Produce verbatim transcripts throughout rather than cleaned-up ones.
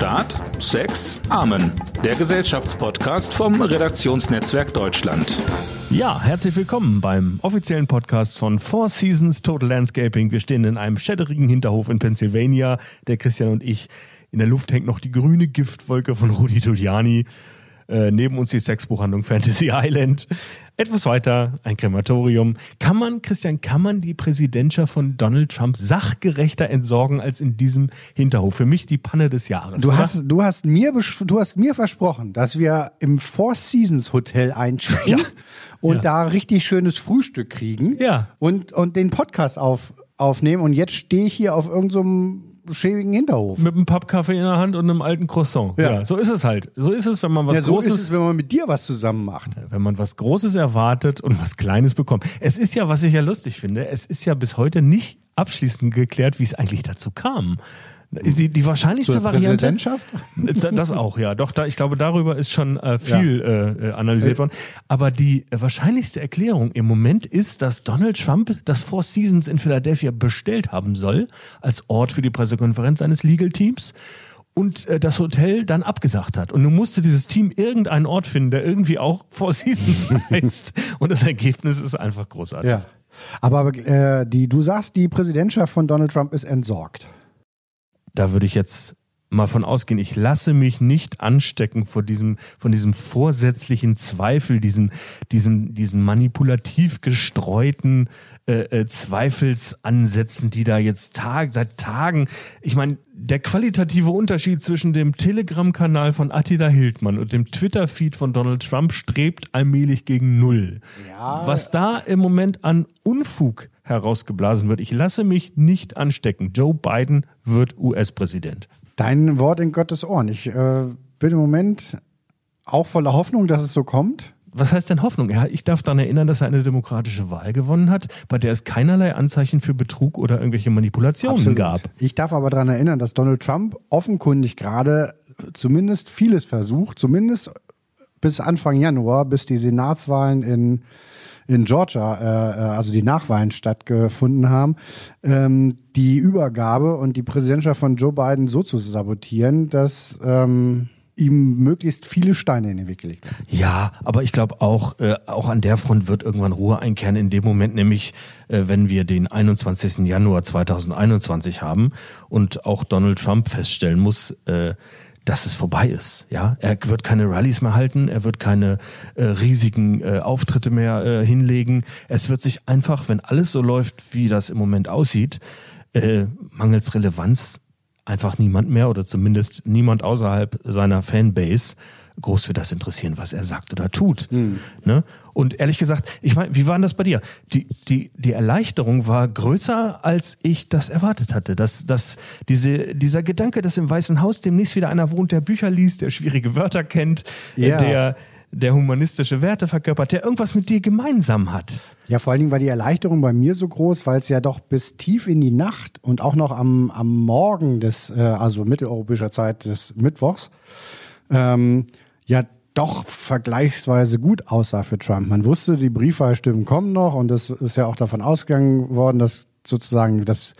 Staat, Sex, Amen. Der Gesellschaftspodcast vom Redaktionsnetzwerk Deutschland. Ja, herzlich willkommen beim offiziellen Podcast von Four Seasons Total Landscaping. Wir stehen in einem schäderigen Hinterhof in Pennsylvania. Der Christian und ich. In der Luft hängt noch die grüne Giftwolke von Rudi Giuliani. Äh, neben uns die Sexbuchhandlung Fantasy Island. Etwas weiter ein Krematorium. Kann man, Christian, kann man die Präsidentschaft von Donald Trump sachgerechter entsorgen als in diesem Hinterhof? Für mich die Panne des Jahres. Du hast, du hast mir, du hast mir versprochen, dass wir im Four Seasons Hotel einspringen ja. und ja. da richtig schönes Frühstück kriegen ja. und, und den Podcast auf, aufnehmen. Und jetzt stehe ich hier auf irgendeinem so schäbigen Hinterhof. Mit einem Pappkaffee in der Hand und einem alten Croissant. Ja. ja, so ist es halt. So ist es, wenn man was ja, so Großes... so ist es, wenn man mit dir was zusammen macht. Wenn man was Großes erwartet und was Kleines bekommt. Es ist ja, was ich ja lustig finde, es ist ja bis heute nicht abschließend geklärt, wie es eigentlich dazu kam. Die, die wahrscheinlichste Zur Variante... Präsidentschaft? Das auch, ja. Doch, da, ich glaube, darüber ist schon äh, viel ja. äh, analysiert worden. Aber die wahrscheinlichste Erklärung im Moment ist, dass Donald Trump das Four Seasons in Philadelphia bestellt haben soll, als Ort für die Pressekonferenz seines Legal Teams. Und äh, das Hotel dann abgesagt hat. Und nun musste dieses Team irgendeinen Ort finden, der irgendwie auch Four Seasons heißt. Und das Ergebnis ist einfach großartig. Ja. Aber äh, die, du sagst, die Präsidentschaft von Donald Trump ist entsorgt. Da würde ich jetzt mal von ausgehen, ich lasse mich nicht anstecken von diesem, von diesem vorsätzlichen Zweifel, diesen, diesen, diesen manipulativ gestreuten äh, äh, Zweifelsansätzen, die da jetzt Tag, seit Tagen, ich meine, der qualitative Unterschied zwischen dem Telegram-Kanal von Attila Hildmann und dem Twitter-Feed von Donald Trump strebt allmählich gegen Null. Ja. Was da im Moment an Unfug herausgeblasen wird. Ich lasse mich nicht anstecken. Joe Biden wird U S-Präsident. Dein Wort in Gottes Ohren. Ich äh, bin im Moment auch voller Hoffnung, dass es so kommt. Was heißt denn Hoffnung? Ja, ich darf daran erinnern, dass er eine demokratische Wahl gewonnen hat, bei der es keinerlei Anzeichen für Betrug oder irgendwelche Manipulationen Absolut. gab. Ich darf aber daran erinnern, dass Donald Trump offenkundig gerade zumindest vieles versucht, zumindest bis Anfang Januar, bis die Senatswahlen in in Georgia, äh, also die Nachwahlen stattgefunden haben, ähm, die Übergabe und die Präsidentschaft von Joe Biden so zu sabotieren, dass ähm, ihm möglichst viele Steine in den Weg gelegt werden. Ja, aber ich glaube auch, äh, auch an der Front wird irgendwann Ruhe einkehren, in dem Moment nämlich, äh, wenn wir den einundzwanzigsten Januar zweitausendeinundzwanzig haben und auch Donald Trump feststellen muss, äh, dass es vorbei ist. Ja? Er wird keine Rallyes mehr halten, er wird keine äh, riesigen äh, Auftritte mehr äh, hinlegen. Es wird sich einfach, wenn alles so läuft, wie das im Moment aussieht, äh, mangels Relevanz einfach niemand mehr oder zumindest niemand außerhalb seiner Fanbase groß für das interessieren, was er sagt oder tut. Mhm. Ne? Und ehrlich gesagt, ich meine, wie war denn das bei dir? Die, die, die Erleichterung war größer, als ich das erwartet hatte. Dass, dass diese, dieser Gedanke, dass im Weißen Haus demnächst wieder einer wohnt, der Bücher liest, der schwierige Wörter kennt, ja. der, der humanistische Werte verkörpert, der irgendwas mit dir gemeinsam hat. Ja, vor allen Dingen war die Erleichterung bei mir so groß, weil es ja doch bis tief in die Nacht und auch noch am, am Morgen des, also mitteleuropäischer Zeit des Mittwochs, ähm, ja, doch vergleichsweise gut aussah für Trump. Man wusste, die Briefwahlstimmen kommen noch und das ist ja auch davon ausgegangen worden, dass sozusagen, dass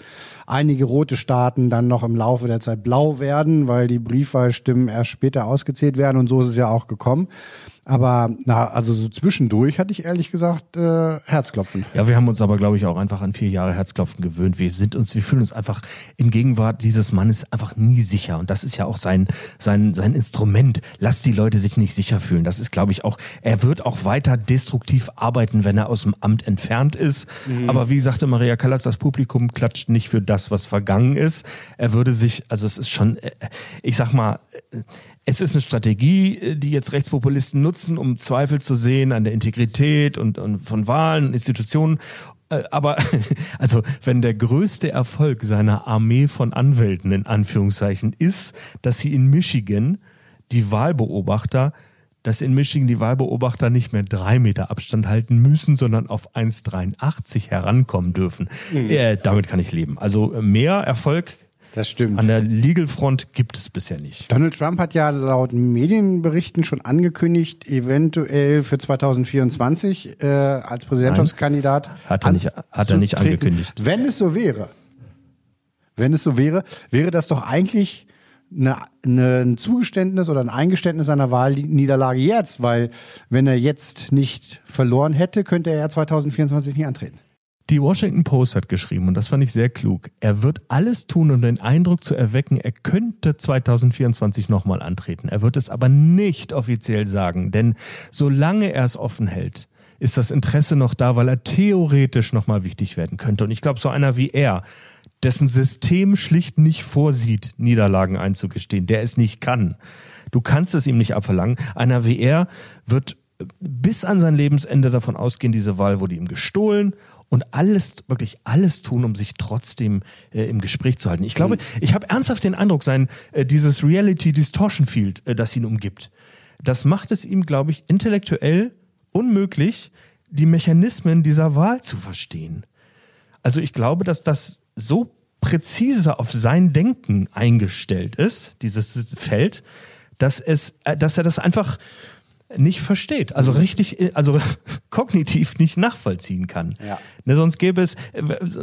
einige rote Staaten dann noch im Laufe der Zeit blau werden, weil die Briefwahlstimmen erst später ausgezählt werden und so ist es ja auch gekommen. Aber na, also so zwischendurch hatte ich ehrlich gesagt äh, Herzklopfen. Ja, wir haben uns aber, glaube ich, auch einfach an vier Jahre Herzklopfen gewöhnt. Wir sind uns, wir fühlen uns einfach in Gegenwart dieses Mannes einfach nie sicher. Und das ist ja auch sein, sein, sein Instrument. Lass die Leute sich nicht sicher fühlen. Das ist, glaube ich, auch, er wird auch weiter destruktiv arbeiten, wenn er aus dem Amt entfernt ist. Mhm. Aber wie sagte Maria Callas, das Publikum klatscht nicht für das, was vergangen ist. Er würde sich, also es ist schon, ich sag mal, es ist eine Strategie, die jetzt Rechtspopulisten nutzen, um Zweifel zu sehen an der Integrität und, und von Wahlen und Institutionen. Aber also wenn der größte Erfolg seiner Armee von Anwälten in Anführungszeichen ist, dass sie in Michigan die Wahlbeobachter, dass in Michigan die Wahlbeobachter nicht mehr drei Meter Abstand halten müssen, sondern auf eins Komma dreiundachtzig herankommen dürfen. Mhm. Äh, damit kann ich leben. Also mehr Erfolg. Das stimmt. An der Legal Front gibt es bisher nicht. Donald Trump hat ja laut Medienberichten schon angekündigt, eventuell für zweitausendvierundzwanzig äh, als Präsidentschaftskandidat Nein, hat er nicht, hat er nicht angekündigt. Wenn es so wäre, wenn es so wäre, wäre das doch eigentlich eine, eine, ein Zugeständnis oder ein Eingeständnis einer Wahlniederlage jetzt, weil wenn er jetzt nicht verloren hätte, könnte er ja zwanzig vierundzwanzig nicht antreten. Die Washington Post hat geschrieben, und das fand ich sehr klug, er wird alles tun, um den Eindruck zu erwecken, er könnte zwanzig vierundzwanzig nochmal antreten. Er wird es aber nicht offiziell sagen, denn solange er es offen hält, ist das Interesse noch da, weil er theoretisch nochmal wichtig werden könnte. Und ich glaube, so einer wie er, dessen System schlicht nicht vorsieht, Niederlagen einzugestehen, der es nicht kann. Du kannst es ihm nicht abverlangen. Einer wie er wird bis an sein Lebensende davon ausgehen, diese Wahl wurde ihm gestohlen. Und alles, wirklich alles tun, um sich trotzdem äh, im Gespräch zu halten. Ich glaube, ich habe ernsthaft den Eindruck, sein äh, dieses Reality-Distortion-Field, äh, das ihn umgibt, das macht es ihm, glaube ich, intellektuell unmöglich, die Mechanismen dieser Wahl zu verstehen. Also ich glaube, dass das so präzise auf sein Denken eingestellt ist, dieses Feld, dass es, äh, dass er das einfach nicht versteht, also richtig, also kognitiv nicht nachvollziehen kann. Ja. Ne, sonst gäbe es,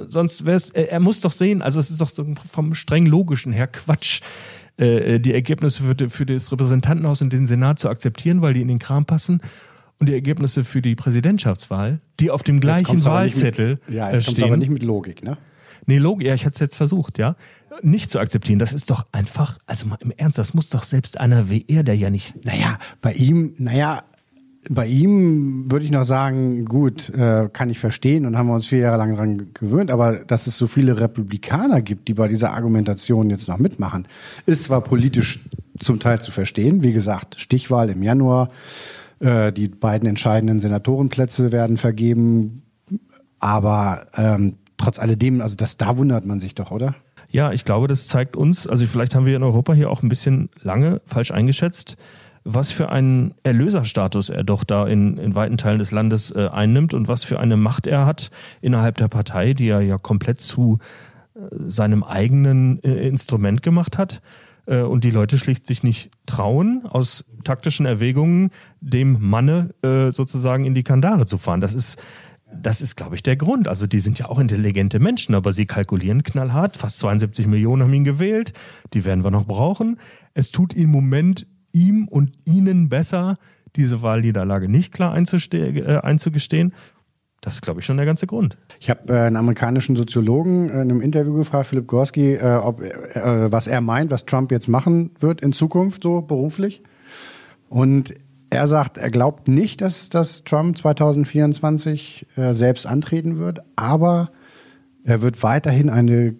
sonst wäre es, er muss doch sehen, also es ist doch so vom streng Logischen her Quatsch, die Ergebnisse für das Repräsentantenhaus und den Senat zu akzeptieren, weil die in den Kram passen. Und die Ergebnisse für die Präsidentschaftswahl, die auf dem gleichen Wahlzettel stehen. Ja, jetzt kommst du aber nicht mit Logik, ne? Nee, Logik, ja, ich hatte es jetzt versucht, ja. Nicht zu akzeptieren, das ist doch einfach, also mal im Ernst, das muss doch selbst einer wie er, der ja nicht... Naja, bei ihm, naja, bei ihm würde ich noch sagen, gut, äh, kann ich verstehen und haben wir uns vier Jahre lang dran gewöhnt, aber dass es so viele Republikaner gibt, die bei dieser Argumentation jetzt noch mitmachen, ist zwar politisch zum Teil zu verstehen, wie gesagt, Stichwahl im Januar, äh, die beiden entscheidenden Senatorenplätze werden vergeben, aber ähm, trotz alledem, also das, da wundert man sich doch, oder? Ja, ich glaube, das zeigt uns, also vielleicht haben wir in Europa hier auch ein bisschen lange falsch eingeschätzt, was für einen Erlöserstatus er doch da in, in weiten Teilen des Landes äh, einnimmt und was für eine Macht er hat innerhalb der Partei, die er ja komplett zu äh, seinem eigenen äh, Instrument gemacht hat äh, und die Leute schlicht sich nicht trauen, aus taktischen Erwägungen dem Manne äh, sozusagen in die Kandare zu fahren. Das ist... Das ist, glaube ich, der Grund. Also die sind ja auch intelligente Menschen, aber sie kalkulieren knallhart. Fast zweiundsiebzig Millionen haben ihn gewählt. Die werden wir noch brauchen. Es tut im Moment ihm und ihnen besser, diese Wahlniederlage nicht klar einzuste- äh, einzugestehen. Das ist, glaube ich, schon der ganze Grund. Ich habe äh, einen amerikanischen Soziologen äh, in einem Interview gefragt, Philipp Gorski, äh, ob, äh, was er meint, was Trump jetzt machen wird in Zukunft so beruflich. Und er sagt, er glaubt nicht, dass, dass Trump zwanzig vierundzwanzig äh, selbst antreten wird, aber er wird weiterhin eine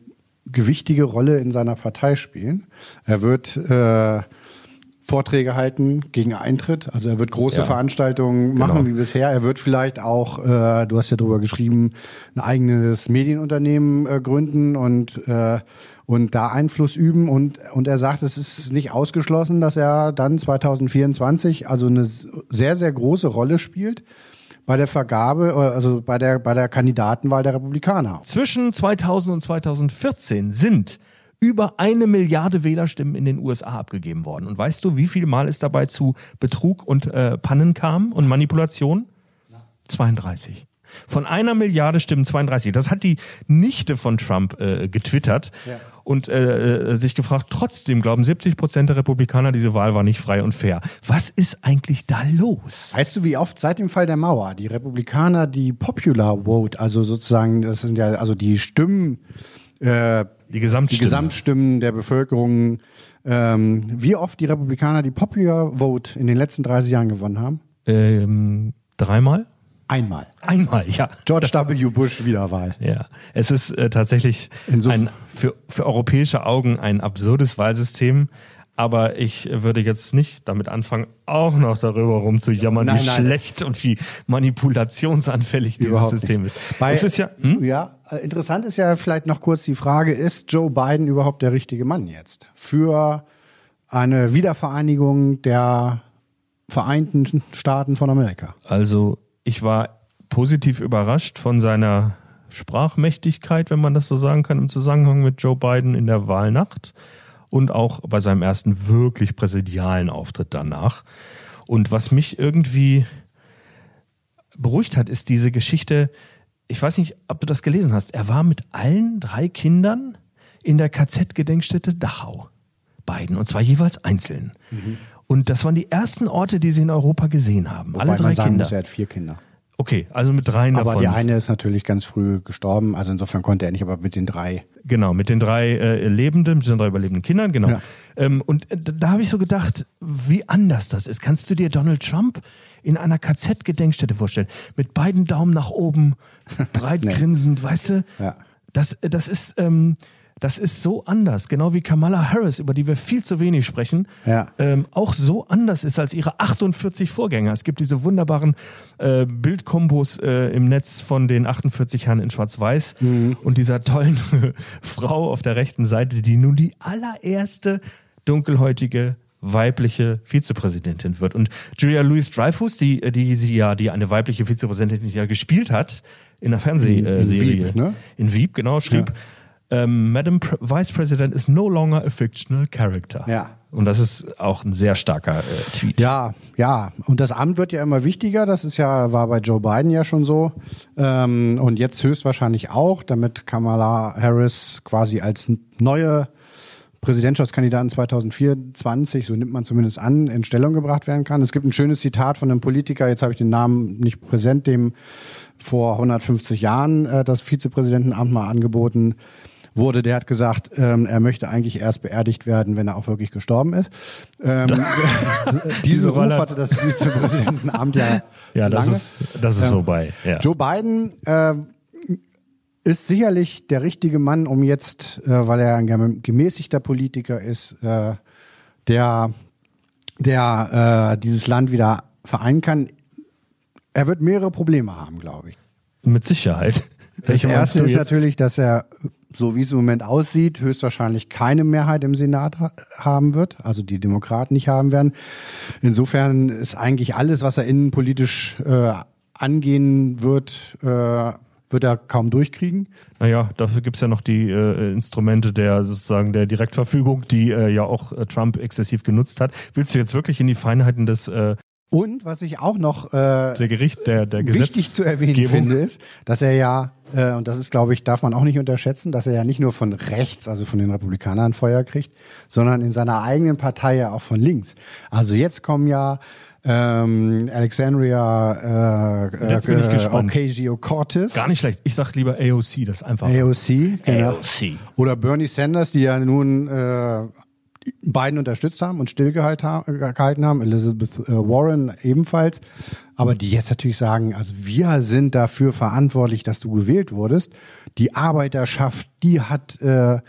gewichtige Rolle in seiner Partei spielen. Er wird äh, Vorträge halten gegen Eintritt, also er wird große ja. Veranstaltungen machen genau. wie bisher. Er wird vielleicht auch, äh, du hast ja drüber geschrieben, ein eigenes Medienunternehmen äh, gründen und äh, Und da Einfluss üben und und er sagt, es ist nicht ausgeschlossen, dass er dann zwanzig vierundzwanzig also eine sehr, sehr große Rolle spielt bei der Vergabe, also bei der bei der Kandidatenwahl der Republikaner. Zwischen zweitausend und zweitausendvierzehn sind über eine Milliarde Wählerstimmen in den U S A abgegeben worden. Und weißt du, wie viel Mal es dabei zu Betrug und äh, Pannen kam und Manipulation? zweiunddreißig. Von einer Milliarde Stimmen zweiunddreißig. Das hat die Nichte von Trump äh, getwittert ja. und äh, sich gefragt, trotzdem glauben siebzig Prozent der Republikaner, diese Wahl war nicht frei und fair. Was ist eigentlich da los? Weißt du, wie oft seit dem Fall der Mauer die Republikaner die Popular Vote, also sozusagen, das sind ja also die Stimmen, äh, die Gesamtstimmen. die Gesamtstimmen der Bevölkerung, ähm, wie oft die Republikaner die Popular Vote in den letzten dreißig Jahren gewonnen haben? Ähm, dreimal? Einmal. Einmal, ja. George das, W. Bush Wiederwahl. Ja, es ist äh, tatsächlich Insof- ein, für, für europäische Augen ein absurdes Wahlsystem. Aber ich würde jetzt nicht damit anfangen, auch noch darüber rumzujammern, nein, wie nein, schlecht nein. und wie manipulationsanfällig dieses System ist. Weil, das ist ja, hm? ja, interessant ist ja vielleicht noch kurz die Frage, ist Joe Biden überhaupt der richtige Mann jetzt für eine Wiedervereinigung der Vereinten Staaten von Amerika? Also ich war positiv überrascht von seiner Sprachmächtigkeit, wenn man das so sagen kann, im Zusammenhang mit Joe Biden in der Wahlnacht und auch bei seinem ersten wirklich präsidialen Auftritt danach. Und was mich irgendwie beruhigt hat, ist diese Geschichte, ich weiß nicht, ob du das gelesen hast, er war mit allen drei Kindern in der K Z-Gedenkstätte Dachau. Biden, und zwar jeweils einzeln. Mhm. Und das waren die ersten Orte, die sie in Europa gesehen haben. Wobei alle drei man sagen Kinder. Muss, er hat vier Kinder. Okay, also mit dreien aber davon. Aber der eine ist natürlich ganz früh gestorben, also insofern konnte er nicht, aber mit den drei. Genau, mit den drei äh, lebenden, mit den drei überlebenden Kindern, genau. Ja. Ähm, und äh, da habe ich so gedacht, wie anders das ist. Kannst du dir Donald Trump in einer K Z-Gedenkstätte vorstellen? Mit beiden Daumen nach oben, breit nee. grinsend, weißt du? Ja. Das, das ist... Ähm, Das ist so anders, genau wie Kamala Harris, über die wir viel zu wenig sprechen, ja. ähm, auch so anders ist als ihre achtundvierzig Vorgänger. Es gibt diese wunderbaren äh, Bildkombos äh, im Netz von den achtundvierzig Herren in Schwarz-Weiß mhm. und dieser tollen Frau auf der rechten Seite, die nun die allererste dunkelhäutige weibliche Vizepräsidentin wird. Und Julia Louis-Dreyfus, die, die, die, ja, die eine weibliche Vizepräsidentin ja gespielt hat in der Fernsehserie, in, in, ne? in Wieb, genau, schrieb... Ja. Ähm, Madam Pre- Vice President is no longer a fictional character. Ja. Und das ist auch ein sehr starker äh, Tweet. Ja, ja. Und das Amt wird ja immer wichtiger. Das ist ja, war bei Joe Biden ja schon so. Ähm, und jetzt höchstwahrscheinlich auch, damit Kamala Harris quasi als neue Präsidentschaftskandidaten zweitausendvierundzwanzig, so nimmt man zumindest an, in Stellung gebracht werden kann. Es gibt ein schönes Zitat von einem Politiker, jetzt habe ich den Namen nicht präsent, dem vor hundertfünfzig Jahren äh, das Vizepräsidentenamt mal angeboten wurde, der hat gesagt, ähm, er möchte eigentlich erst beerdigt werden, wenn er auch wirklich gestorben ist. Ähm, Diese Ruf hatte das Vizepräsidentenamt ja Ja, das lange. ist, das ist ähm, vorbei. Ja. Joe Biden äh, ist sicherlich der richtige Mann, um jetzt, äh, weil er ein gemäßigter Politiker ist, äh, der, der äh, dieses Land wieder vereinen kann. Er wird mehrere Probleme haben, glaube ich. Mit Sicherheit. Das Erste ist natürlich, dass er, so wie es im Moment aussieht, höchstwahrscheinlich keine Mehrheit im Senat ha- haben wird, also die Demokraten nicht haben werden. Insofern ist eigentlich alles, was er innenpolitisch äh, angehen wird, äh, wird er kaum durchkriegen. Naja, dafür gibt es ja noch die äh, Instrumente der sozusagen der Direktverfügung, die äh, ja auch äh, Trump exzessiv genutzt hat. Willst du jetzt wirklich in die Feinheiten des... Äh Und was ich auch noch äh, der Gericht, der, der wichtig zu erwähnen finde, ist, dass er ja, äh, und das ist, glaube ich, darf man auch nicht unterschätzen, dass er ja nicht nur von rechts, also von den Republikanern Feuer kriegt, sondern in seiner eigenen Partei ja auch von links. Also jetzt kommen ja ähm, Alexandria äh, äh, Ocasio-Cortez. Gar nicht schlecht, ich sag lieber A O C, das einfach. A O C, genau. A O C. Oder Bernie Sanders, die ja nun... Äh, Biden unterstützt haben und stillgehalten haben, Elizabeth Warren ebenfalls, aber die jetzt natürlich sagen, also wir sind dafür verantwortlich, dass du gewählt wurdest. Die Arbeiterschaft, die hat äh,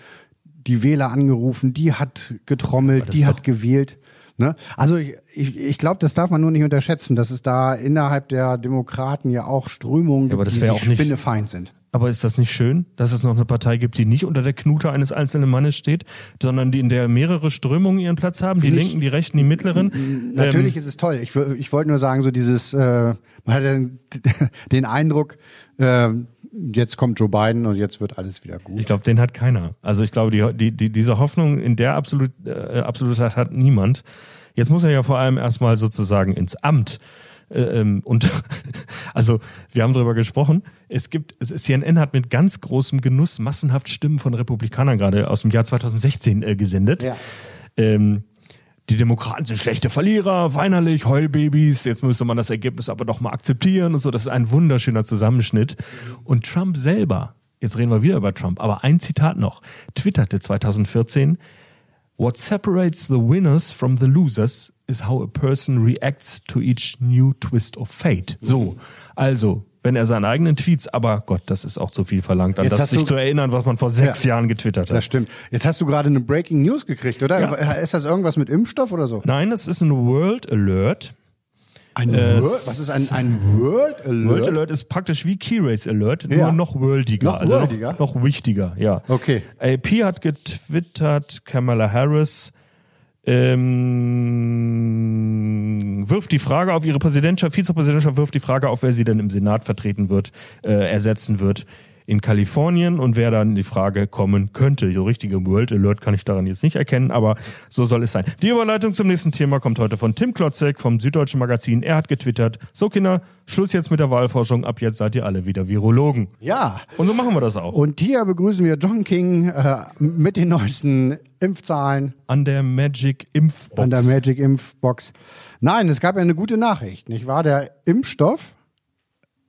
die Wähler angerufen, die hat getrommelt, die hat gewählt. Ne? Also ich, ich, ich glaube, das darf man nur nicht unterschätzen, dass es da innerhalb der Demokraten ja auch Strömungen gibt, ja, die sich spinnefeind sind. Aber ist das nicht schön, dass es noch eine Partei gibt, die nicht unter der Knute eines einzelnen Mannes steht, sondern die in der mehrere Strömungen ihren Platz haben, die ich, Linken, die Rechten, die Mittleren? Natürlich ähm, ist es toll. Ich, ich wollte nur sagen, so dieses, äh, man hat den, den Eindruck, äh, jetzt kommt Joe Biden und jetzt wird alles wieder gut. Ich glaube, den hat keiner. Also ich glaube, die, die, die, diese Hoffnung in der absolut, äh, Absolutheit hat niemand. Jetzt muss er ja vor allem erstmal sozusagen ins Amt. Ähm, und also wir haben darüber gesprochen, es gibt, C N N hat mit ganz großem Genuss massenhaft Stimmen von Republikanern gerade aus dem Jahr zweitausendsechzehn äh, gesendet. Ja. Ähm, die Demokraten sind schlechte Verlierer, weinerlich, Heulbabys, jetzt müsste man das Ergebnis aber doch mal akzeptieren und so. Das ist ein wunderschöner Zusammenschnitt. Und Trump selber, jetzt reden wir wieder über Trump, aber ein Zitat noch, twitterte zweitausendvierzehn, "What separates the winners from the losers is how a person reacts to each new twist of fate." So, also, wenn er seine eigenen Tweets, aber Gott, das ist auch zu viel verlangt, an das sich zu erinnern, was man vor sechs ja, Jahren getwittert hat. Das stimmt. Jetzt hast du gerade eine Breaking News gekriegt, oder? Ja. Ist das irgendwas mit Impfstoff oder so? Nein, das ist ein World Alert. Ein äh, World? Was ist ein, ein World Alert? World Alert ist praktisch wie Key Race Alert, nur ja. noch worldiger. Noch also worldiger? Noch, noch wichtiger, ja. Okay. A P hat getwittert, Kamala Harris ähm, wirft die Frage auf ihre Präsidentschaft, Vizepräsidentschaft wirft die Frage auf, wer sie denn im Senat vertreten wird, äh, ersetzen wird. in Kalifornien und wer dann die Frage kommen könnte. So richtige World Alert kann ich daran jetzt nicht erkennen, aber so soll es sein. Die Überleitung zum nächsten Thema kommt heute von Tim Klotzek vom Süddeutschen Magazin. Er hat getwittert: So Kinder, Schluss jetzt mit der Wahlforschung, ab jetzt seid ihr alle wieder Virologen. Ja. Und so machen wir das auch. Und hier begrüßen wir John King äh, mit den neuesten Impfzahlen. An der Magic Impfbox. An der Magic Impfbox. Nein, es gab ja eine gute Nachricht, nicht wahr? Der Impfstoff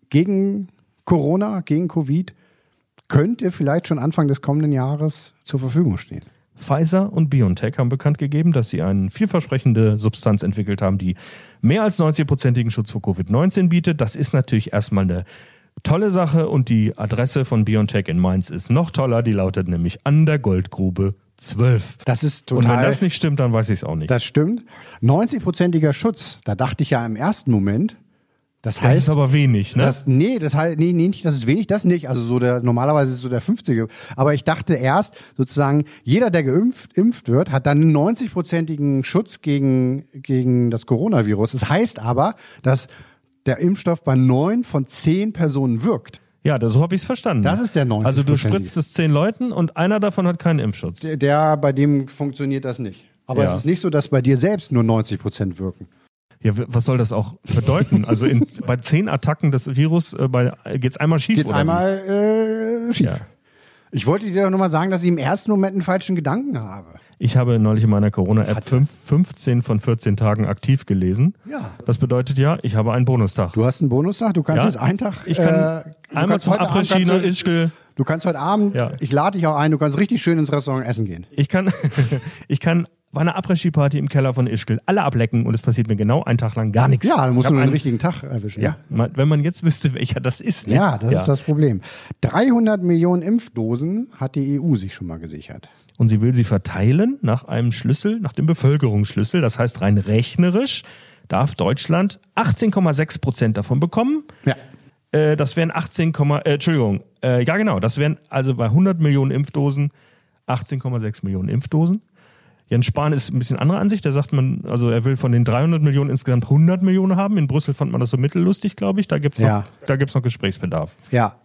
gegen Corona, gegen Covid könnte vielleicht schon Anfang des kommenden Jahres zur Verfügung stehen. Pfizer und BioNTech haben bekannt gegeben, dass sie eine vielversprechende Substanz entwickelt haben, die mehr als neunzig-prozentigen Schutz vor Covid neunzehn bietet. Das ist natürlich erstmal eine tolle Sache und die Adresse von BioNTech in Mainz ist noch toller. Die lautet nämlich an der Goldgrube zwölf. Das ist total. Und wenn das nicht stimmt, dann weiß ich es auch nicht. Das stimmt. neunzig-prozentiger Schutz, da dachte ich ja im ersten Moment, das, das heißt, ist aber wenig, ne? Das, nee, das heißt, nee, nee, nicht, das ist wenig, das nicht. Also so der, normalerweise ist so der fünfzige. Aber ich dachte erst sozusagen, jeder, der geimpft, impft wird, hat dann einen neunzig-prozentigen Schutz gegen, gegen das Coronavirus. Das heißt aber, dass der Impfstoff bei neun von zehn Personen wirkt. Ja, das, so habe ich es verstanden. Das ist der neunzig. Also du spritzt es zehn Leuten und einer davon hat keinen Impfschutz. Der, der bei dem funktioniert das nicht. Aber ja, es ist nicht so, dass bei dir selbst nur neunzig Prozent wirken. Ja, was soll das auch bedeuten? Also in, bei zehn Attacken des Virus äh, geht es einmal schief, geht's oder? Geht es einmal äh, schief. Ja. Ich wollte dir doch nur mal sagen, dass ich im ersten Moment einen falschen Gedanken habe. Ich habe neulich in meiner Corona-App fünf, fünfzehn von vierzehn Tagen aktiv gelesen. Ja. Das bedeutet ja, ich habe einen Bonustag. Du hast einen Bonustag? Du kannst ja. jetzt einen Tag... Ich kann äh, einmal zum Après-Ski nach Ischgl... Du kannst heute Abend, ja. ich lade dich auch ein, du kannst richtig schön ins Restaurant essen gehen. Ich kann... ich kann bei einer Après-Ski-Party im Keller von Ischgl alle ablecken und es passiert mir genau einen Tag lang gar nichts. Ja, dann musst du nur einen, einen richtigen Tag erwischen. Ja, man, wenn man jetzt wüsste, welcher das ist. Ne? Ja, das ja. ist das Problem. dreihundert Millionen Impfdosen hat die E U sich schon mal gesichert. Und sie will sie verteilen nach einem Schlüssel, nach dem Bevölkerungsschlüssel. Das heißt, rein rechnerisch darf Deutschland achtzehn Komma sechs Prozent davon bekommen. Ja. Äh, das wären achtzehn, äh, Entschuldigung, äh, ja genau, das wären also bei hundert Millionen Impfdosen achtzehn Komma sechs Millionen Impfdosen. Jens Spahn ist ein bisschen anderer Ansicht. Der sagt, man, also er will von den dreihundert Millionen insgesamt hundert Millionen haben. In Brüssel fand man das so mittellustig, glaube ich. Da gibt es ja. noch, noch Gesprächsbedarf. Ja,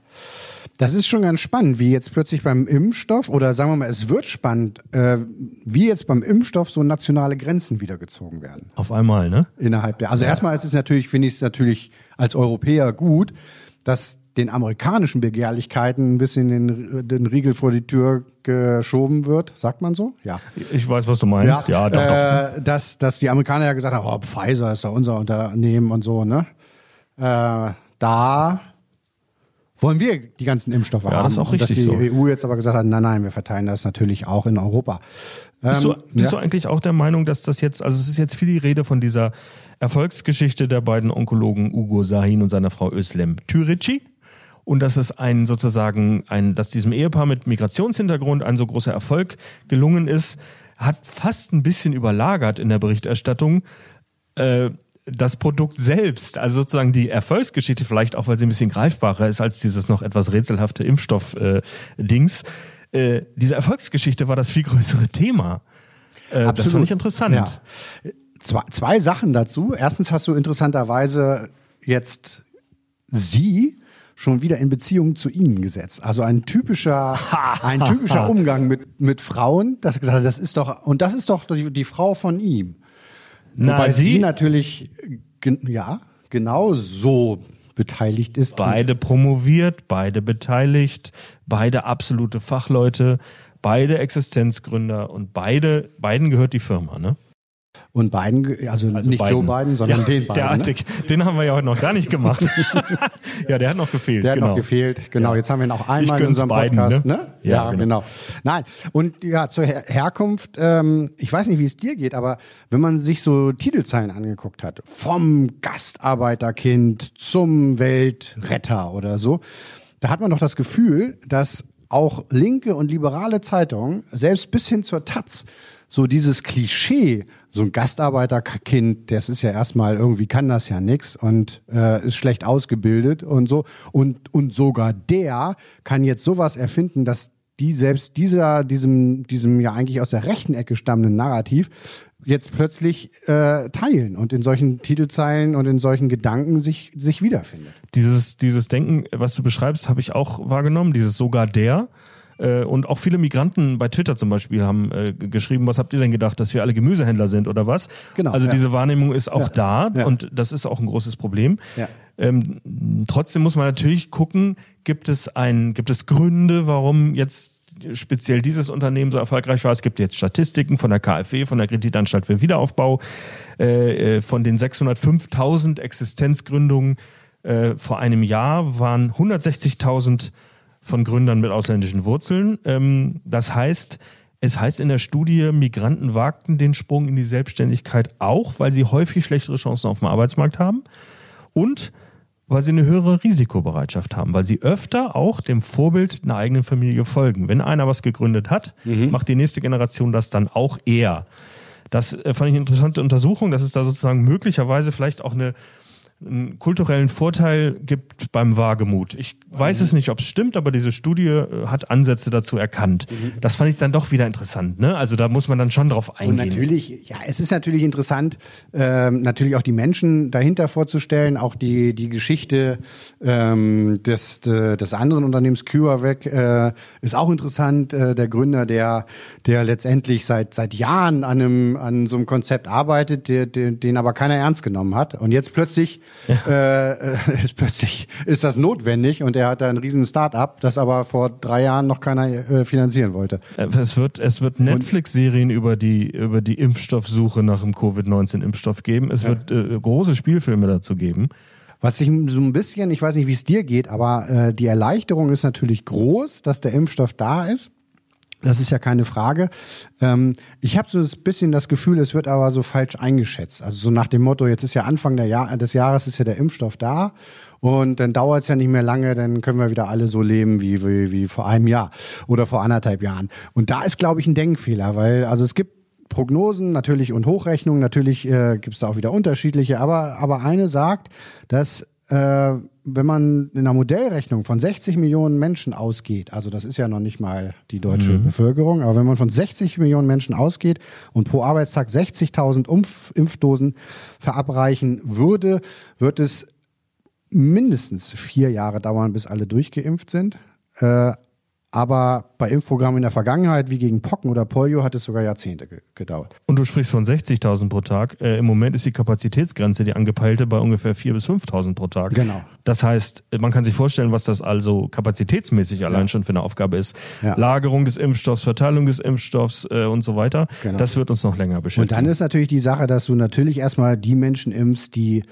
das ist schon ganz spannend, wie jetzt plötzlich beim Impfstoff, oder sagen wir mal, es wird spannend, äh, wie jetzt beim Impfstoff so nationale Grenzen wieder gezogen werden. Auf einmal, ne? Innerhalb der. Also ja. erstmal ist es natürlich, finde ich es natürlich als Europäer gut, dass den amerikanischen Begehrlichkeiten ein bisschen den, den Riegel vor die Tür geschoben wird, sagt man so? Ja. Ich weiß, was du meinst. Ja, ja doch, äh, doch. Dass, dass die Amerikaner ja gesagt haben, oh, Pfizer ist ja unser Unternehmen und so, ne? Äh, da wollen wir die ganzen Impfstoffe ja, haben. Das ist auch richtig dass die so. E U jetzt aber gesagt hat, nein, nein, wir verteilen das natürlich auch in Europa. Ähm, bist du, bist ja? du eigentlich auch der Meinung, dass das jetzt, also es ist jetzt viel die Rede von dieser Erfolgsgeschichte der beiden Onkologen Ugo Sahin und seiner Frau Özlem Türeci? Und dass es ein sozusagen, ein, dass diesem Ehepaar mit Migrationshintergrund ein so großer Erfolg gelungen ist, hat fast ein bisschen überlagert in der Berichterstattung äh, das Produkt selbst. Also sozusagen die Erfolgsgeschichte vielleicht auch, weil sie ein bisschen greifbarer ist als dieses noch etwas rätselhafte Impfstoff-Dings. Äh, äh, diese Erfolgsgeschichte war das viel größere Thema. Äh, das fand ich interessant. Ja. Zwei, zwei Sachen dazu. Erstens hast du interessanterweise jetzt sie schon wieder in Beziehung zu ihnen gesetzt. Also ein typischer, ein typischer Umgang mit, mit Frauen, dass gesagt hat, das ist doch, und das ist doch die, die Frau von ihm. Na, Wobei sie, sie natürlich, gen, ja, genau so beteiligt ist. Beide promoviert, beide beteiligt, beide absolute Fachleute, beide Existenzgründer und beide, beiden gehört die Firma, ne? Und Biden, also, also nicht Biden. Joe Biden, sondern ja, den Biden. Der, ne? Den haben wir ja heute noch gar nicht gemacht. ja, der hat noch gefehlt. Der hat genau. noch gefehlt, genau. Ja. Jetzt haben wir ihn auch einmal in unserem Biden, Podcast. Ne? Ne? Ja, ja genau. genau. Nein, und ja, zur Her- Herkunft, ähm, ich weiß nicht, wie es dir geht, aber wenn man sich so Titelzeilen angeguckt hat, vom Gastarbeiterkind zum Weltretter oder so, da hat man doch das Gefühl, dass auch linke und liberale Zeitungen, selbst bis hin zur Taz, so dieses Klischee, so ein Gastarbeiterkind, das ist ja erstmal irgendwie kann das ja nix und äh, ist schlecht ausgebildet und so. Und, und sogar der kann jetzt sowas erfinden, dass die selbst dieser, diesem, diesem ja eigentlich aus der rechten Ecke stammenden Narrativ jetzt plötzlich äh, teilen und in solchen Titelzeilen und in solchen Gedanken sich, sich wiederfindet. Dieses, dieses Denken, was du beschreibst, habe ich auch wahrgenommen, dieses sogar der. Und auch viele Migranten bei Twitter zum Beispiel haben äh, geschrieben, was habt ihr denn gedacht, dass wir alle Gemüsehändler sind oder was? Genau, also ja. Diese Wahrnehmung ist auch ja. da ja. und das ist auch ein großes Problem. Ja. Ähm, trotzdem muss man natürlich gucken, gibt es ein, gibt es Gründe, warum jetzt speziell dieses Unternehmen so erfolgreich war? Es gibt jetzt Statistiken von der KfW, von der Kreditanstalt für Wiederaufbau, äh, von den sechshundertfünftausend Existenzgründungen äh, vor einem Jahr waren hundertsechzigtausend von Gründern mit ausländischen Wurzeln. Das heißt, es heißt in der Studie, Migranten wagten den Sprung in die Selbstständigkeit auch, weil sie häufig schlechtere Chancen auf dem Arbeitsmarkt haben und weil sie eine höhere Risikobereitschaft haben, weil sie öfter auch dem Vorbild einer eigenen Familie folgen. Wenn einer was gegründet hat, mhm. macht die nächste Generation das dann auch eher. Das fand ich eine interessante Untersuchung, dass es da sozusagen möglicherweise vielleicht auch eine einen kulturellen Vorteil gibt beim Wagemut. Ich weiß es nicht, ob es stimmt, aber diese Studie hat Ansätze dazu erkannt. Mhm. Das fand ich dann doch wieder interessant. Ne? Also da muss man dann schon drauf eingehen. Und natürlich, ja, es ist natürlich interessant, ähm, natürlich auch die Menschen dahinter vorzustellen, auch die, die Geschichte ähm, des, de, des anderen Unternehmens CureVac äh, ist auch interessant. Äh, der Gründer, der, der letztendlich seit, seit Jahren an, einem, an so einem Konzept arbeitet, der, der, den aber keiner ernst genommen hat. Und jetzt plötzlich Ja. Äh, ist plötzlich ist das notwendig und er hat da ein riesen Start-up, das aber vor drei Jahren noch keiner äh, finanzieren wollte. Es wird, es wird Netflix-Serien über die, über die Impfstoffsuche nach dem Covid neunzehn Impfstoff geben. Es ja. wird äh, große Spielfilme dazu geben. Was ich so ein bisschen, ich weiß nicht, wie es dir geht, aber äh, die Erleichterung ist natürlich groß, dass der Impfstoff da ist. Das ist ja keine Frage. Ähm, ich habe so ein bisschen das Gefühl, es wird aber so falsch eingeschätzt. Also so nach dem Motto, jetzt ist ja Anfang der Jahr, des Jahres ist ja der Impfstoff da und dann dauert es ja nicht mehr lange, dann können wir wieder alle so leben wie, wie, wie vor einem Jahr oder vor anderthalb Jahren. Und da ist, glaube ich, ein Denkfehler, weil also es gibt Prognosen natürlich und Hochrechnungen, natürlich äh, gibt es da auch wieder unterschiedliche, aber, aber eine sagt, dass Äh, wenn man in einer Modellrechnung von sechzig Millionen Menschen ausgeht, also das ist ja noch nicht mal die deutsche mhm. Bevölkerung, aber wenn man von sechzig Millionen Menschen ausgeht und pro Arbeitstag sechzigtausend Umf- Impfdosen verabreichen würde, wird es mindestens vier Jahre dauern, bis alle durchgeimpft sind. Äh, Aber bei Impfprogrammen in der Vergangenheit, wie gegen Pocken oder Polio, hat es sogar Jahrzehnte gedauert. Und du sprichst von sechzigtausend pro Tag. Äh, Im Moment ist die Kapazitätsgrenze, die angepeilte, bei ungefähr viertausend bis fünftausend pro Tag. Genau. Das heißt, man kann sich vorstellen, was das also kapazitätsmäßig allein ja. schon für eine Aufgabe ist. Ja. Lagerung des Impfstoffs, Verteilung des Impfstoffs äh, und so weiter. Genau. Das wird uns noch länger beschäftigen. Und dann ist natürlich die Sache, dass du natürlich erstmal die Menschen impfst, die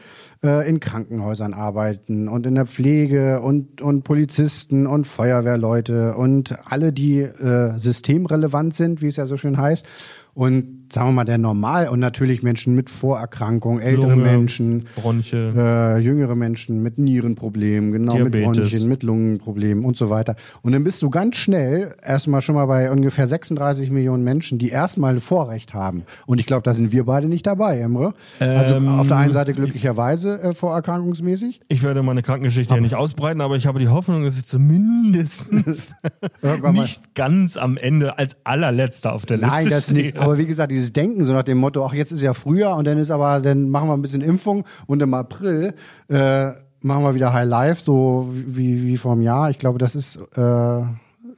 in Krankenhäusern arbeiten und in der Pflege und, und Polizisten und Feuerwehrleute und alle, die äh, systemrelevant sind, wie es ja so schön heißt. Und sagen wir mal, der Normal- und natürlich Menschen mit Vorerkrankung, ältere Lunge, Menschen, Bronche. Äh, jüngere Menschen mit Nierenproblemen, genau, Diabetes. Mit Bronchien, mit Lungenproblemen und so weiter. Und dann bist du ganz schnell erstmal schon mal bei ungefähr sechsunddreißig Millionen Menschen, die erstmal Vorrecht haben. Und ich glaube, da sind wir beide nicht dabei, Emre. Also ähm, auf der einen Seite glücklicherweise äh, vorerkrankungsmäßig. Ich werde meine Krankengeschichte aber. ja nicht ausbreiten, aber ich habe die Hoffnung, dass ich zumindest nicht ganz am Ende als allerletzter auf der Liste stehe. Nein, das nicht. Aber wie gesagt, dieses Denken so nach dem Motto, ach jetzt ist ja Frühjahr und dann ist aber, dann machen wir ein bisschen Impfung und im April äh, machen wir wieder High Life, so wie, wie vor einem Jahr. Ich glaube, das ist, äh,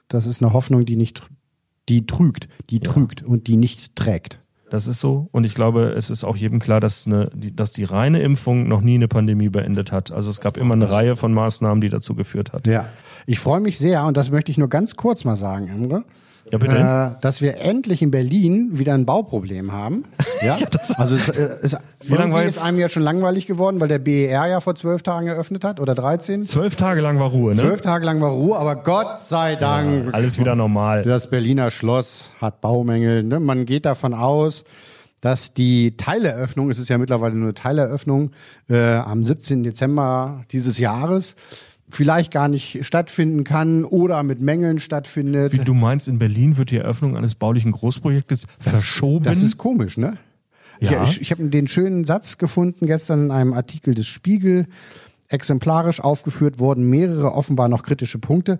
das ist eine Hoffnung, die nicht, die trügt, die ja. trügt und die nicht trägt. Das ist so und ich glaube, es ist auch jedem klar, dass, eine, die, dass die reine Impfung noch nie eine Pandemie beendet hat. Also es gab immer eine Reihe von Maßnahmen, die dazu geführt hat. Ja, ich freue mich sehr und das möchte ich nur ganz kurz mal sagen, Emre. Ja, bitte. Äh, dass wir endlich in Berlin wieder ein Bauproblem haben. Ja? ja, also es, äh, es ist einem ja schon langweilig geworden, weil der B E R ja vor zwölf Tagen eröffnet hat oder dreizehn. Zwölf Tage lang war Ruhe, ne? Zwölf Tage lang war Ruhe, aber Gott sei Dank. Ja, alles wieder normal. Das Berliner Schloss hat Baumängel. Ne? Man geht davon aus, dass die Teileröffnung, es ist ja mittlerweile nur eine Teileröffnung, äh, am siebzehnten Dezember dieses Jahres, vielleicht gar nicht stattfinden kann oder mit Mängeln stattfindet. Wie du meinst, in Berlin wird die Eröffnung eines baulichen Großprojektes das, verschoben? Das ist komisch, ne? Ja. ja ich ich habe den schönen Satz gefunden gestern in einem Artikel des Spiegel. Exemplarisch aufgeführt wurden mehrere offenbar noch kritische Punkte.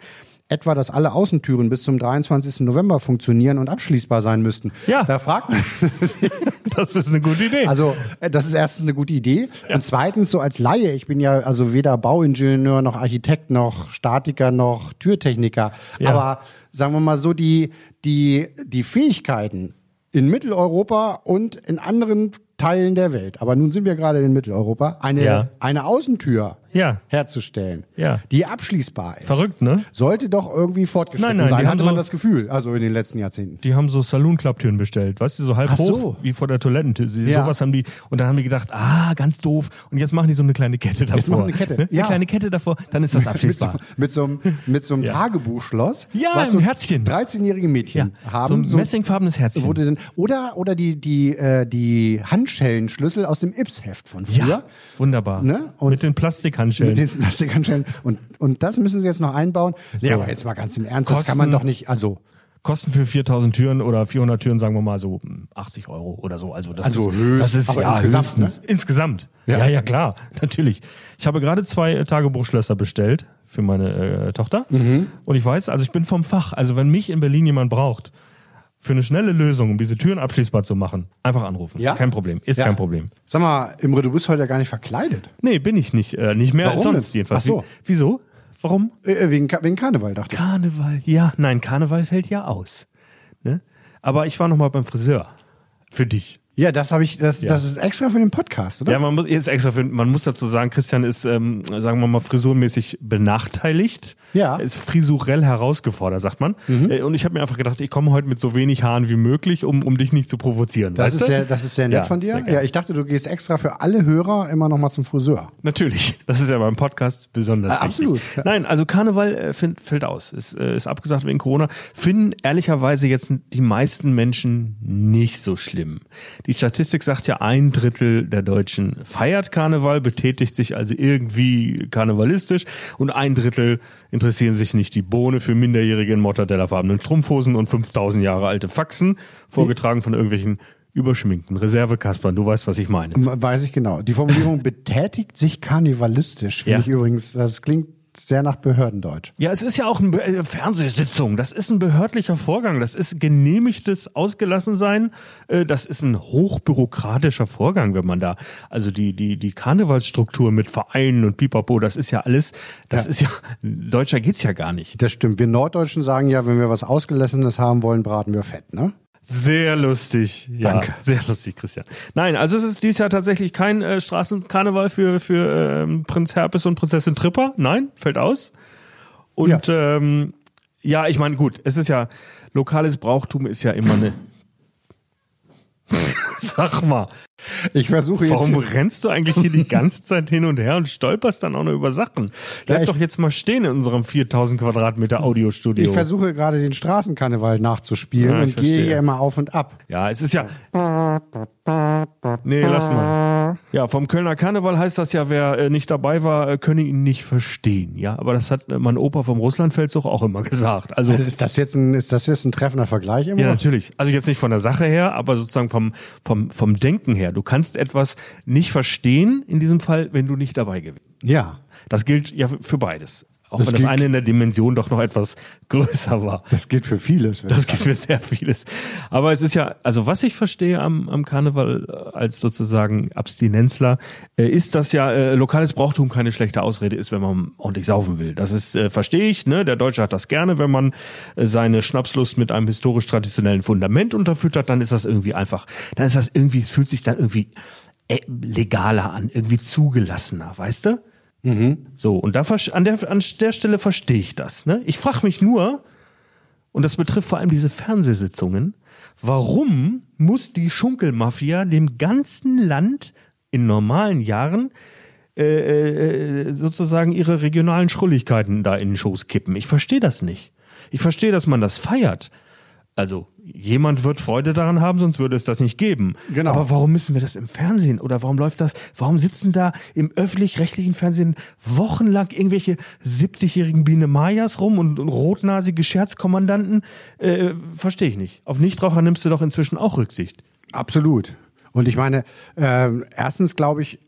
etwa, dass alle Außentüren bis zum dreiundzwanzigsten November funktionieren und abschließbar sein müssten. Ja. Da fragt man sich. Das ist eine gute Idee. Also, das ist erstens eine gute Idee. Ja. Und zweitens, so als Laie, ich bin ja also weder Bauingenieur noch Architekt noch Statiker noch Türtechniker. Ja. Aber sagen wir mal so, die, die, die Fähigkeiten in Mitteleuropa und in anderen Teilen der Welt, aber nun sind wir gerade in Mitteleuropa, eine, ja. eine Außentür ja. herzustellen, ja. die abschließbar ist. Verrückt, ne? Sollte doch irgendwie fortgeschritten nein, nein, sein, hatte so, man das Gefühl, also in den letzten Jahrzehnten. Die haben so Saloon-Klapptüren bestellt, weißt du, so halb Ach hoch so. Wie vor der Toilettentür. Ja. Sowas haben die, und dann haben die gedacht, ah, ganz doof, und jetzt machen die so eine kleine Kette davor. Jetzt machen eine Kette. Ne? Ja. Eine kleine Kette davor, dann ist das abschließbar. Mit so, mit so, mit so einem ja. Tagebuchschloss. Ja, was so ein Herzchen. dreizehn-jährige Mädchen ja. haben. So ein so messingfarbenes Herzchen. Wurde denn, oder, oder die, die, äh, die Hand Handschellenschlüssel aus dem I P S-Heft von früher. Ja, wunderbar. Ne? Und mit den Plastikhandschellen. Mit den Plastikhandschellen. Und, und das müssen sie jetzt noch einbauen. So. Nee, aber jetzt mal ganz im Ernst, Kosten, das kann man doch nicht, also... Kosten für viertausend Türen oder vierhundert Türen, sagen wir mal so achtzig Euro oder so. Also das also ist, höchst, das ist ja insgesamt, höchstens. Ne? Insgesamt. Ja. ja, ja, klar. Natürlich. Ich habe gerade zwei Tagebuchschlösser bestellt für meine äh, Tochter. Mhm. Und ich weiß, also ich bin vom Fach. Also wenn mich in Berlin jemand braucht, für eine schnelle Lösung, um diese Türen abschließbar zu machen, einfach anrufen. Ja? Ist kein Problem. Ist ja. kein Problem. Sag mal, Imre, du bist heute ja gar nicht verkleidet. Nee, bin ich nicht. Äh, nicht mehr Warum als sonst denn? Jedenfalls. Ach so. Wie, wieso? Warum? Äh, wegen, wegen Karneval, dachte ich. Karneval, ja. Nein, Karneval fällt ja aus. Ne? Aber ich war nochmal beim Friseur. Für dich. Ja, das habe ich. Das, ja. das ist extra für den Podcast, oder? Ja, man muss jetzt extra für. Man muss dazu sagen, Christian ist, ähm, sagen wir mal, frisurmäßig benachteiligt. Ja. Ist frisurell herausgefordert, sagt man. Mhm. Äh, und ich habe mir einfach gedacht, ich komme heute mit so wenig Haaren wie möglich, um, um dich nicht zu provozieren. Das, weißt ist, du? Sehr, das ist sehr nett ja, von dir. Ja, ich dachte, du gehst extra für alle Hörer immer nochmal zum Friseur. Natürlich. Das ist ja beim Podcast besonders äh, wichtig. Absolut. Ja. Nein, also Karneval äh, find, fällt aus. Ist, äh, ist abgesagt wegen Corona. Finden ehrlicherweise jetzt die meisten Menschen nicht so schlimm. Die Statistik sagt ja, ein Drittel der Deutschen feiert Karneval, betätigt sich also irgendwie karnevalistisch, und ein Drittel interessieren sich nicht die Bohne für Minderjährige in mortadellafarbenen Strumpfhosen und fünftausend Jahre alte Faxen, vorgetragen von irgendwelchen überschminkten Reservekaspern. Du weißt, was ich meine. Weiß ich genau. Die Formulierung betätigt sich karnevalistisch, finde ja. ich übrigens, das klingt sehr nach Behördendeutsch. Ja, es ist ja auch eine Be- Fernsehsitzung. Das ist ein behördlicher Vorgang. Das ist genehmigtes Ausgelassensein. Das ist ein hochbürokratischer Vorgang, wenn man da, also die, die, die Karnevalsstruktur mit Vereinen und Pipapo, das ist ja alles, das ja. ist ja, deutscher geht's ja gar nicht. Das stimmt. Wir Norddeutschen sagen ja, wenn wir was Ausgelassenes haben wollen, braten wir Fett, ne? Sehr lustig. Ja, danke. Sehr lustig, Christian. Nein, also es ist dieses Jahr tatsächlich kein äh, Straßenkarneval für, für ähm, Prinz Herpes und Prinzessin Tripper. Nein, fällt aus. Und ja, ähm, ja ich meine, gut, es ist ja, lokales Brauchtum ist ja immer eine... Sag mal. Ich versuche jetzt. Warum rennst du eigentlich hier die ganze Zeit hin und her und stolperst dann auch noch über Sachen? Bleib ja, doch jetzt mal stehen in unserem viertausend Quadratmeter Audiostudio. Ich versuche gerade den Straßenkarneval nachzuspielen ja, und verstehe. Gehe ja immer auf und ab. Ja, es ist ja. Nee, lass mal. Ja, vom Kölner Karneval heißt das ja, wer äh, nicht dabei war, äh, könne ihn nicht verstehen. Ja, aber das hat äh, mein Opa vom Russlandfeldzug auch immer gesagt. Also, also ist das jetzt ein, ist das jetzt ein treffender Vergleich immer? Ja, natürlich. Also jetzt nicht von der Sache her, aber sozusagen vom, vom, vom Denken her. Du kannst etwas nicht verstehen, in diesem Fall, wenn du nicht dabei gewesen bist. Ja. Das gilt ja für beides. Auch das wenn das eine in der Dimension doch noch etwas größer war. Das gilt für vieles. Das gilt für sehr vieles. Aber es ist ja, also was ich verstehe am, am Karneval als sozusagen Abstinenzler, äh, ist, dass ja äh, lokales Brauchtum keine schlechte Ausrede ist, wenn man ordentlich saufen will. Das ist, äh, verstehe ich, ne? Der Deutsche hat das gerne, wenn man äh, seine Schnapslust mit einem historisch-traditionellen Fundament unterfüttert, dann ist das irgendwie einfach, dann ist das irgendwie, es fühlt sich dann irgendwie äh, legaler an, irgendwie zugelassener, weißt du? Mhm. So, und da, an, der, an der Stelle verstehe ich das. Ne? Ich frage mich nur, und das betrifft vor allem diese Fernsehsitzungen, warum muss die Schunkelmafia dem ganzen Land in normalen Jahren äh, äh, sozusagen ihre regionalen Schrulligkeiten da in den Schoß kippen? Ich verstehe das nicht. Ich verstehe, dass man das feiert. Also jemand wird Freude daran haben, sonst würde es das nicht geben. Genau. Aber warum müssen wir das im Fernsehen? Oder warum läuft das? Warum sitzen da im öffentlich-rechtlichen Fernsehen wochenlang irgendwelche siebzigjährigen Biene Mayas rum und, und rotnasige Scherzkommandanten? Äh, verstehe ich nicht. Auf Nichtraucher nimmst du doch inzwischen auch Rücksicht. Absolut. Und ich meine, äh, erstens glaube ich,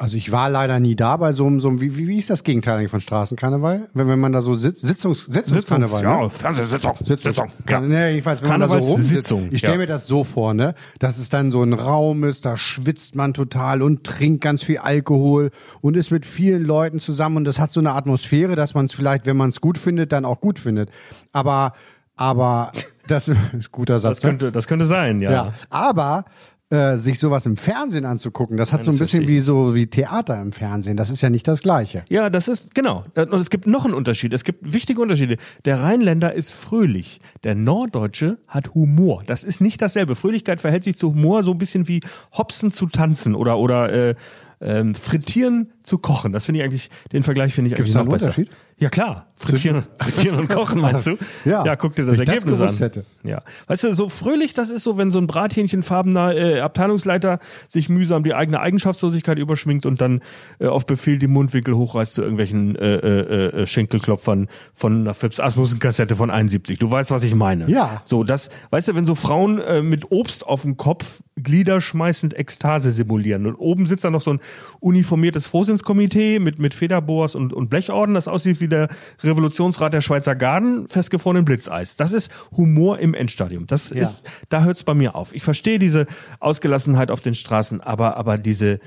Also ich war leider nie da bei so einem, so einem wie, wie ist das Gegenteil eigentlich von Straßenkarneval? Wenn, wenn man da so sitzt, Sitzungs, Sitzungskarneval, Sitzungs, ne? Ja, Fernsehsitzung, Sitzung. Sitzung ja. Ne, jedenfalls, wenn man da so rumsitzt, ich stelle ja. mir das so vor, ne, dass es dann so ein Raum ist, da schwitzt man total und trinkt ganz viel Alkohol und ist mit vielen Leuten zusammen und das hat so eine Atmosphäre, dass man es vielleicht, wenn man es gut findet, dann auch gut findet. Aber, aber, das ist ein guter Satz. Das könnte, das könnte sein, ja. ja. Aber, Äh, sich sowas im Fernsehen anzugucken, das hat Nein, das so ein bisschen wie so wie Theater im Fernsehen. Das ist ja nicht das Gleiche. Ja, das ist, genau. Und es gibt noch einen Unterschied. Es gibt wichtige Unterschiede. Der Rheinländer ist fröhlich. Der Norddeutsche hat Humor. Das ist nicht dasselbe. Fröhlichkeit verhält sich zu Humor so ein bisschen wie Hopsen zu tanzen oder, oder äh, ähm, frittieren zu kochen. Das finde ich eigentlich, den Vergleich finde ich Gibt's eigentlich noch einen besser. Unterschied? Ja klar, frittieren, frittieren und kochen, meinst du? Ja, ja, guck dir das Ergebnis das an. Hätte. Ja, weißt du, so fröhlich, das ist so, wenn so ein brathähnchenfarbener äh, Abteilungsleiter sich mühsam die eigene Eigenschaftslosigkeit überschminkt und dann äh, auf Befehl die Mundwinkel hochreißt zu irgendwelchen äh, äh, äh, Schenkelklopfern von einer Phipps Asmussen-Kassette von einundsiebzig. Du weißt, was ich meine. Ja. So, das, weißt du, wenn so Frauen äh, mit Obst auf dem Kopf gliederschmeißend Ekstase simulieren und oben sitzt dann noch so ein uniformiertes Frohsinnskomitee mit, mit Federboas und, und Blechorden, das aussieht wie der Revolutionsrat der Schweizer Garden, festgefroren im Blitzeis. Das ist Humor im Endstadium. Das ja. ist, da hört es bei mir auf. Ich verstehe diese Ausgelassenheit auf den Straßen, aber, aber diese,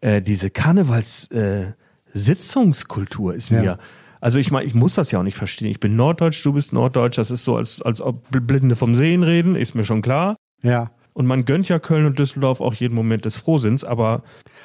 äh, diese Karnevals-Sitzungskultur äh, ist ja. mir... Also ich meine, ich muss das ja auch nicht verstehen. Ich bin Norddeutsch, du bist Norddeutsch. Das ist so, als, als ob Blinde vom Sehen reden, ist mir schon klar. Ja. Und man gönnt ja Köln und Düsseldorf auch jeden Moment des Frohsinns, aber...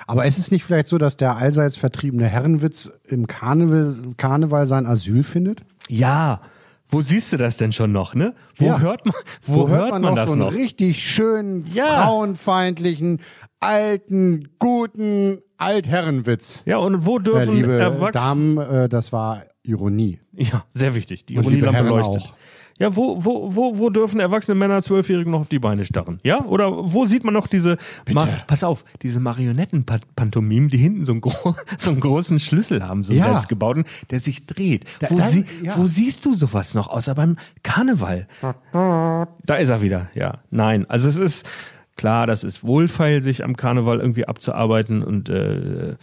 Aber ist es nicht vielleicht so, dass der allseits vertriebene Herrenwitz im Karneval, Karneval sein Asyl findet? Ja, wo siehst du das denn schon noch, ne? Wo ja. hört man, wo wo hört hört man, man noch das so einen noch? Richtig schönen, ja. frauenfeindlichen, alten, guten Altherrenwitz. Ja, und wo dürfen ja, liebe Erwachsene... Damen, äh, das war Ironie. Ja, sehr wichtig. Die Ironielampe leuchtet. Auch. Ja, wo, wo, wo, wo dürfen erwachsene Männer Zwölfjährigen noch auf die Beine starren? Ja? Oder wo sieht man noch diese, Ma- pass auf, diese Marionettenpantomimen, die hinten so einen, gro- so einen großen Schlüssel haben, so einen ja. selbstgebauten, der sich dreht. Da, wo, dann, sie- ja. wo siehst du sowas noch, außer beim Karneval? Da ist er wieder, ja. Nein, also es ist... Klar, das ist wohlfeil, sich am Karneval irgendwie abzuarbeiten und äh,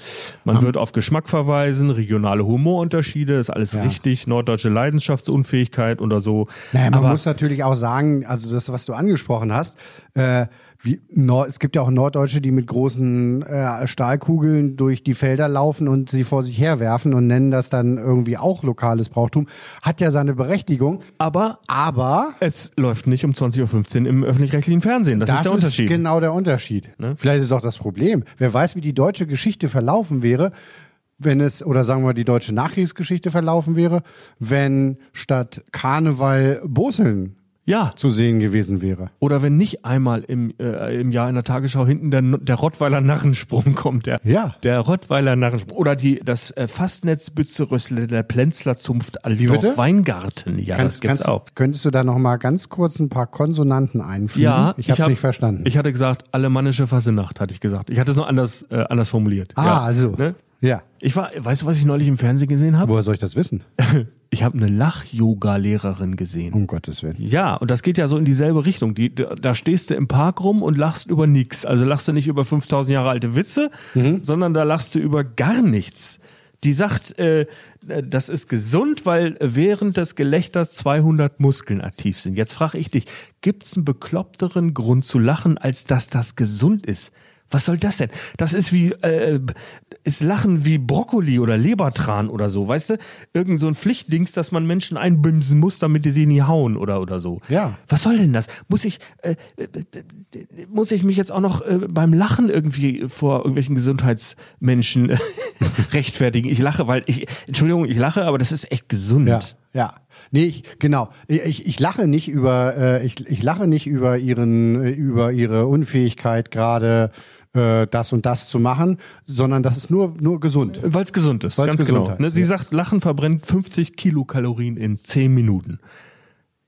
man am wird auf Geschmack verweisen, regionale Humorunterschiede, ist alles ja. richtig, norddeutsche Leidenschaftsunfähigkeit oder so. Naja, man Aber, muss natürlich auch sagen, also das, was du angesprochen hast, äh, wie, Nord- es gibt ja auch Norddeutsche, die mit großen äh, Stahlkugeln durch die Felder laufen und sie vor sich herwerfen und nennen das dann irgendwie auch lokales Brauchtum. Hat ja seine Berechtigung. Aber, aber es läuft nicht um zwanzig Uhr fünfzehn im öffentlich-rechtlichen Fernsehen. Das, das ist der Unterschied. Das ist genau der Unterschied. Ne? Vielleicht ist auch das Problem. Wer weiß, wie die deutsche Geschichte verlaufen wäre, wenn es, oder sagen wir die deutsche Nachkriegsgeschichte verlaufen wäre, wenn statt Karneval Boseln Ja. zu sehen gewesen wäre. Oder wenn nicht einmal im, äh, im Jahr in der Tagesschau hinten der, der Rottweiler Narrensprung kommt. Der, ja. der Rottweiler Narrensprung. Oder die, das äh, Fastnetzbützerössle der Plenzler Zunft Altdorf Weingarten. Ja, kannst, das gibt's kannst, auch. Könntest du da noch mal ganz kurz ein paar Konsonanten einfügen? Ja, ich hab's ich hab, nicht verstanden. Ich hatte gesagt, alemannische Fasenacht, hatte ich gesagt. Ich hatte es noch anders, äh, anders formuliert. Ah, ja. also. Ne? Ja. Ich war, weißt du, was ich neulich im Fernsehen gesehen habe? Woher soll ich das wissen? Ich habe eine Lach-Yoga-Lehrerin gesehen. Um Gottes Willen. Ja, und das geht ja so in dieselbe Richtung. Die, da stehst du im Park rum und lachst über nichts. Also lachst du nicht über fünftausend Jahre alte Witze, mhm. sondern da lachst du über gar nichts. Die sagt, äh, das ist gesund, weil während des Gelächters zweihundert Muskeln aktiv sind. Jetzt frage ich dich, gibt's einen bekloppteren Grund zu lachen, als dass das gesund ist? Was soll das denn? Das ist wie, äh, ist Lachen wie Brokkoli oder Lebertran oder so, weißt du? Irgend so ein Pflichtdings, dass man Menschen einbimsen muss, damit die sie nie hauen oder, oder so. Ja. Was soll denn das? Muss ich, äh, muss ich mich jetzt auch noch äh, beim Lachen irgendwie vor irgendwelchen Gesundheitsmenschen äh, rechtfertigen? Ich lache, weil ich, Entschuldigung, ich lache, aber das ist echt gesund. Ja, ja. Nee, ich, genau. Ich, ich lache nicht über, äh, ich, ich lache nicht über ihren, über ihre Unfähigkeit gerade äh, das und das zu machen, sondern das ist nur, nur gesund. Weil es gesund ist, Weil's ganz Gesundheit. Genau. Ne? Sie ja. sagt, Lachen verbrennt fünfzig Kilokalorien in zehn Minuten.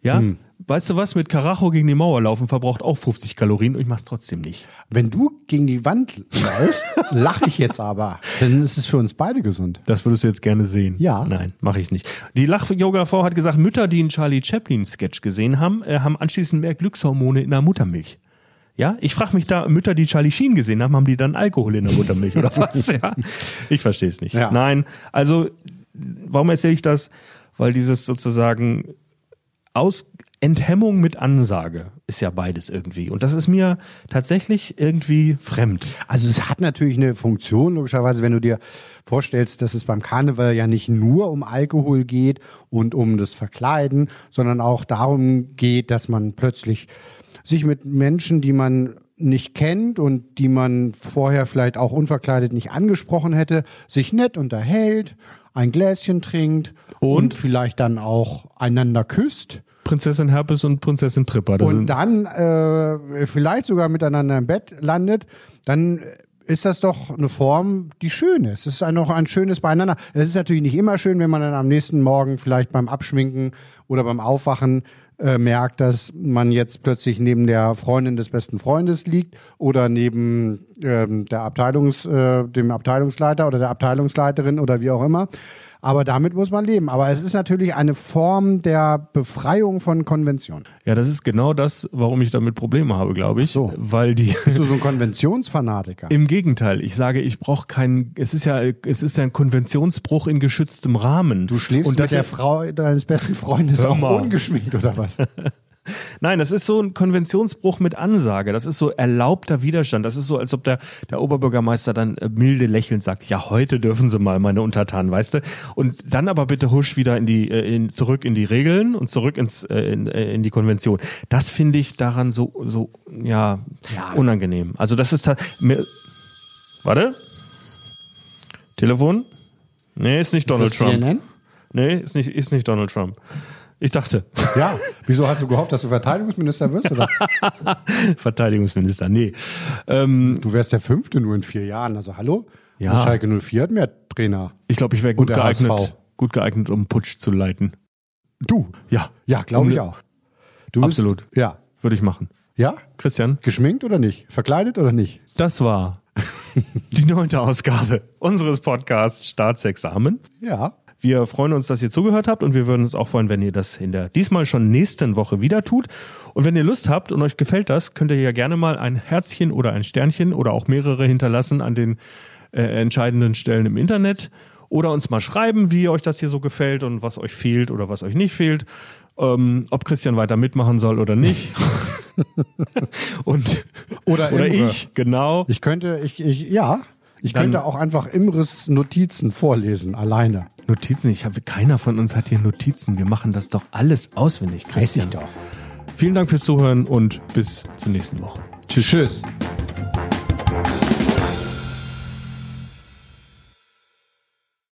Ja? Hm. Weißt du was, mit Karacho gegen die Mauer laufen verbraucht auch fünfzig Kalorien und ich mach's trotzdem nicht. Wenn du gegen die Wand läufst, lache ich jetzt aber. Dann ist es für uns beide gesund. Das würdest du jetzt gerne sehen. Ja. Nein, mache ich nicht. Die Lach-Yoga-Frau hat gesagt, Mütter, die einen Charlie Chaplin-Sketch gesehen haben, äh, haben anschließend mehr Glückshormone in der Muttermilch. Ja, ich frage mich da, Mütter, die Charlie Sheen gesehen haben, haben die dann Alkohol in der Muttermilch oder was? Ja, ich verstehe es nicht. Ja. Nein, also warum erzähle ich das? Weil dieses sozusagen aus Enthemmung mit Ansage ist ja beides irgendwie. Und das ist mir tatsächlich irgendwie fremd. Also es hat natürlich eine Funktion, logischerweise, wenn du dir vorstellst, dass es beim Karneval ja nicht nur um Alkohol geht und um das Verkleiden, sondern auch darum geht, dass man plötzlich sich mit Menschen, die man nicht kennt und die man vorher vielleicht auch unverkleidet nicht angesprochen hätte, sich nett unterhält, ein Gläschen trinkt und, und vielleicht dann auch einander küsst. Prinzessin Herpes und Prinzessin Tripper. Und dann äh, vielleicht sogar miteinander im Bett landet, dann ist das doch eine Form, die schön ist. Es ist auch ein schönes Beieinander. Es ist natürlich nicht immer schön, wenn man dann am nächsten Morgen vielleicht beim Abschminken oder beim Aufwachen Äh, merkt, dass man jetzt plötzlich neben der Freundin des besten Freundes liegt oder neben ähm, der Abteilungs, äh, dem Abteilungsleiter oder der Abteilungsleiterin oder wie auch immer. Aber damit muss man leben. Aber es ist natürlich eine Form der Befreiung von Konventionen. Ja, das ist genau das, warum ich damit Probleme habe, glaube ich. So. Weil die Bist du so ein Konventionsfanatiker? Im Gegenteil. Ich sage, ich brauche keinen... Es ist ja es ist ja ein Konventionsbruch in geschütztem Rahmen. Du schläfst und mit der Frau deines besten Freundes auch ungeschminkt, oder was? Nein, das ist so ein Konventionsbruch mit Ansage. Das ist so erlaubter Widerstand. Das ist so, als ob der, der Oberbürgermeister dann milde lächelnd sagt, ja, heute dürfen sie mal, meine Untertanen, weißt du. Und dann aber bitte husch wieder in die, in, zurück in die Regeln und zurück ins, in, in die Konvention. Das finde ich daran so, so ja, ja, unangenehm. Also das ist tatsächlich... Warte. Telefon? Nee, ist nicht Donald Trump. Ist das C N N? Nee, ist nicht, ist nicht Donald Trump. Ich dachte. Ja, wieso hast du gehofft, dass du Verteidigungsminister wirst? Oder? Verteidigungsminister, nee. Ähm, du wärst der Fünfte nur in vier Jahren. Also hallo? Ja. Und Schalke null vier hat mehr Trainer. Ich glaube, ich wäre gut geeignet, gut geeignet, um Putsch zu leiten. Du? Ja. Ja, glaube ich auch. Du Absolut. Bist, ja. Würde ich machen. Ja? Christian? Geschminkt oder nicht? Verkleidet oder nicht? Das war die neunte Ausgabe unseres Podcasts Staatsexamen. Ja. Wir freuen uns, dass ihr zugehört habt und wir würden uns auch freuen, wenn ihr das in der diesmal schon nächsten Woche wieder tut. Und wenn ihr Lust habt und euch gefällt das, könnt ihr ja gerne mal ein Herzchen oder ein Sternchen oder auch mehrere hinterlassen an den äh, entscheidenden Stellen im Internet oder uns mal schreiben, wie euch das hier so gefällt und was euch fehlt oder was euch nicht fehlt. Ähm, ob Christian weiter mitmachen soll oder nicht. und Oder, oder ich, genau. Ich könnte, ich, ich ja... Ich Dann könnte auch einfach Imres Notizen vorlesen, alleine. Notizen? Ich habe, keiner von uns hat hier Notizen. Wir machen das doch alles auswendig, Christian. Weiß ich doch. Vielen Dank fürs Zuhören und bis zur nächsten Woche. Tschüss. Tschüss.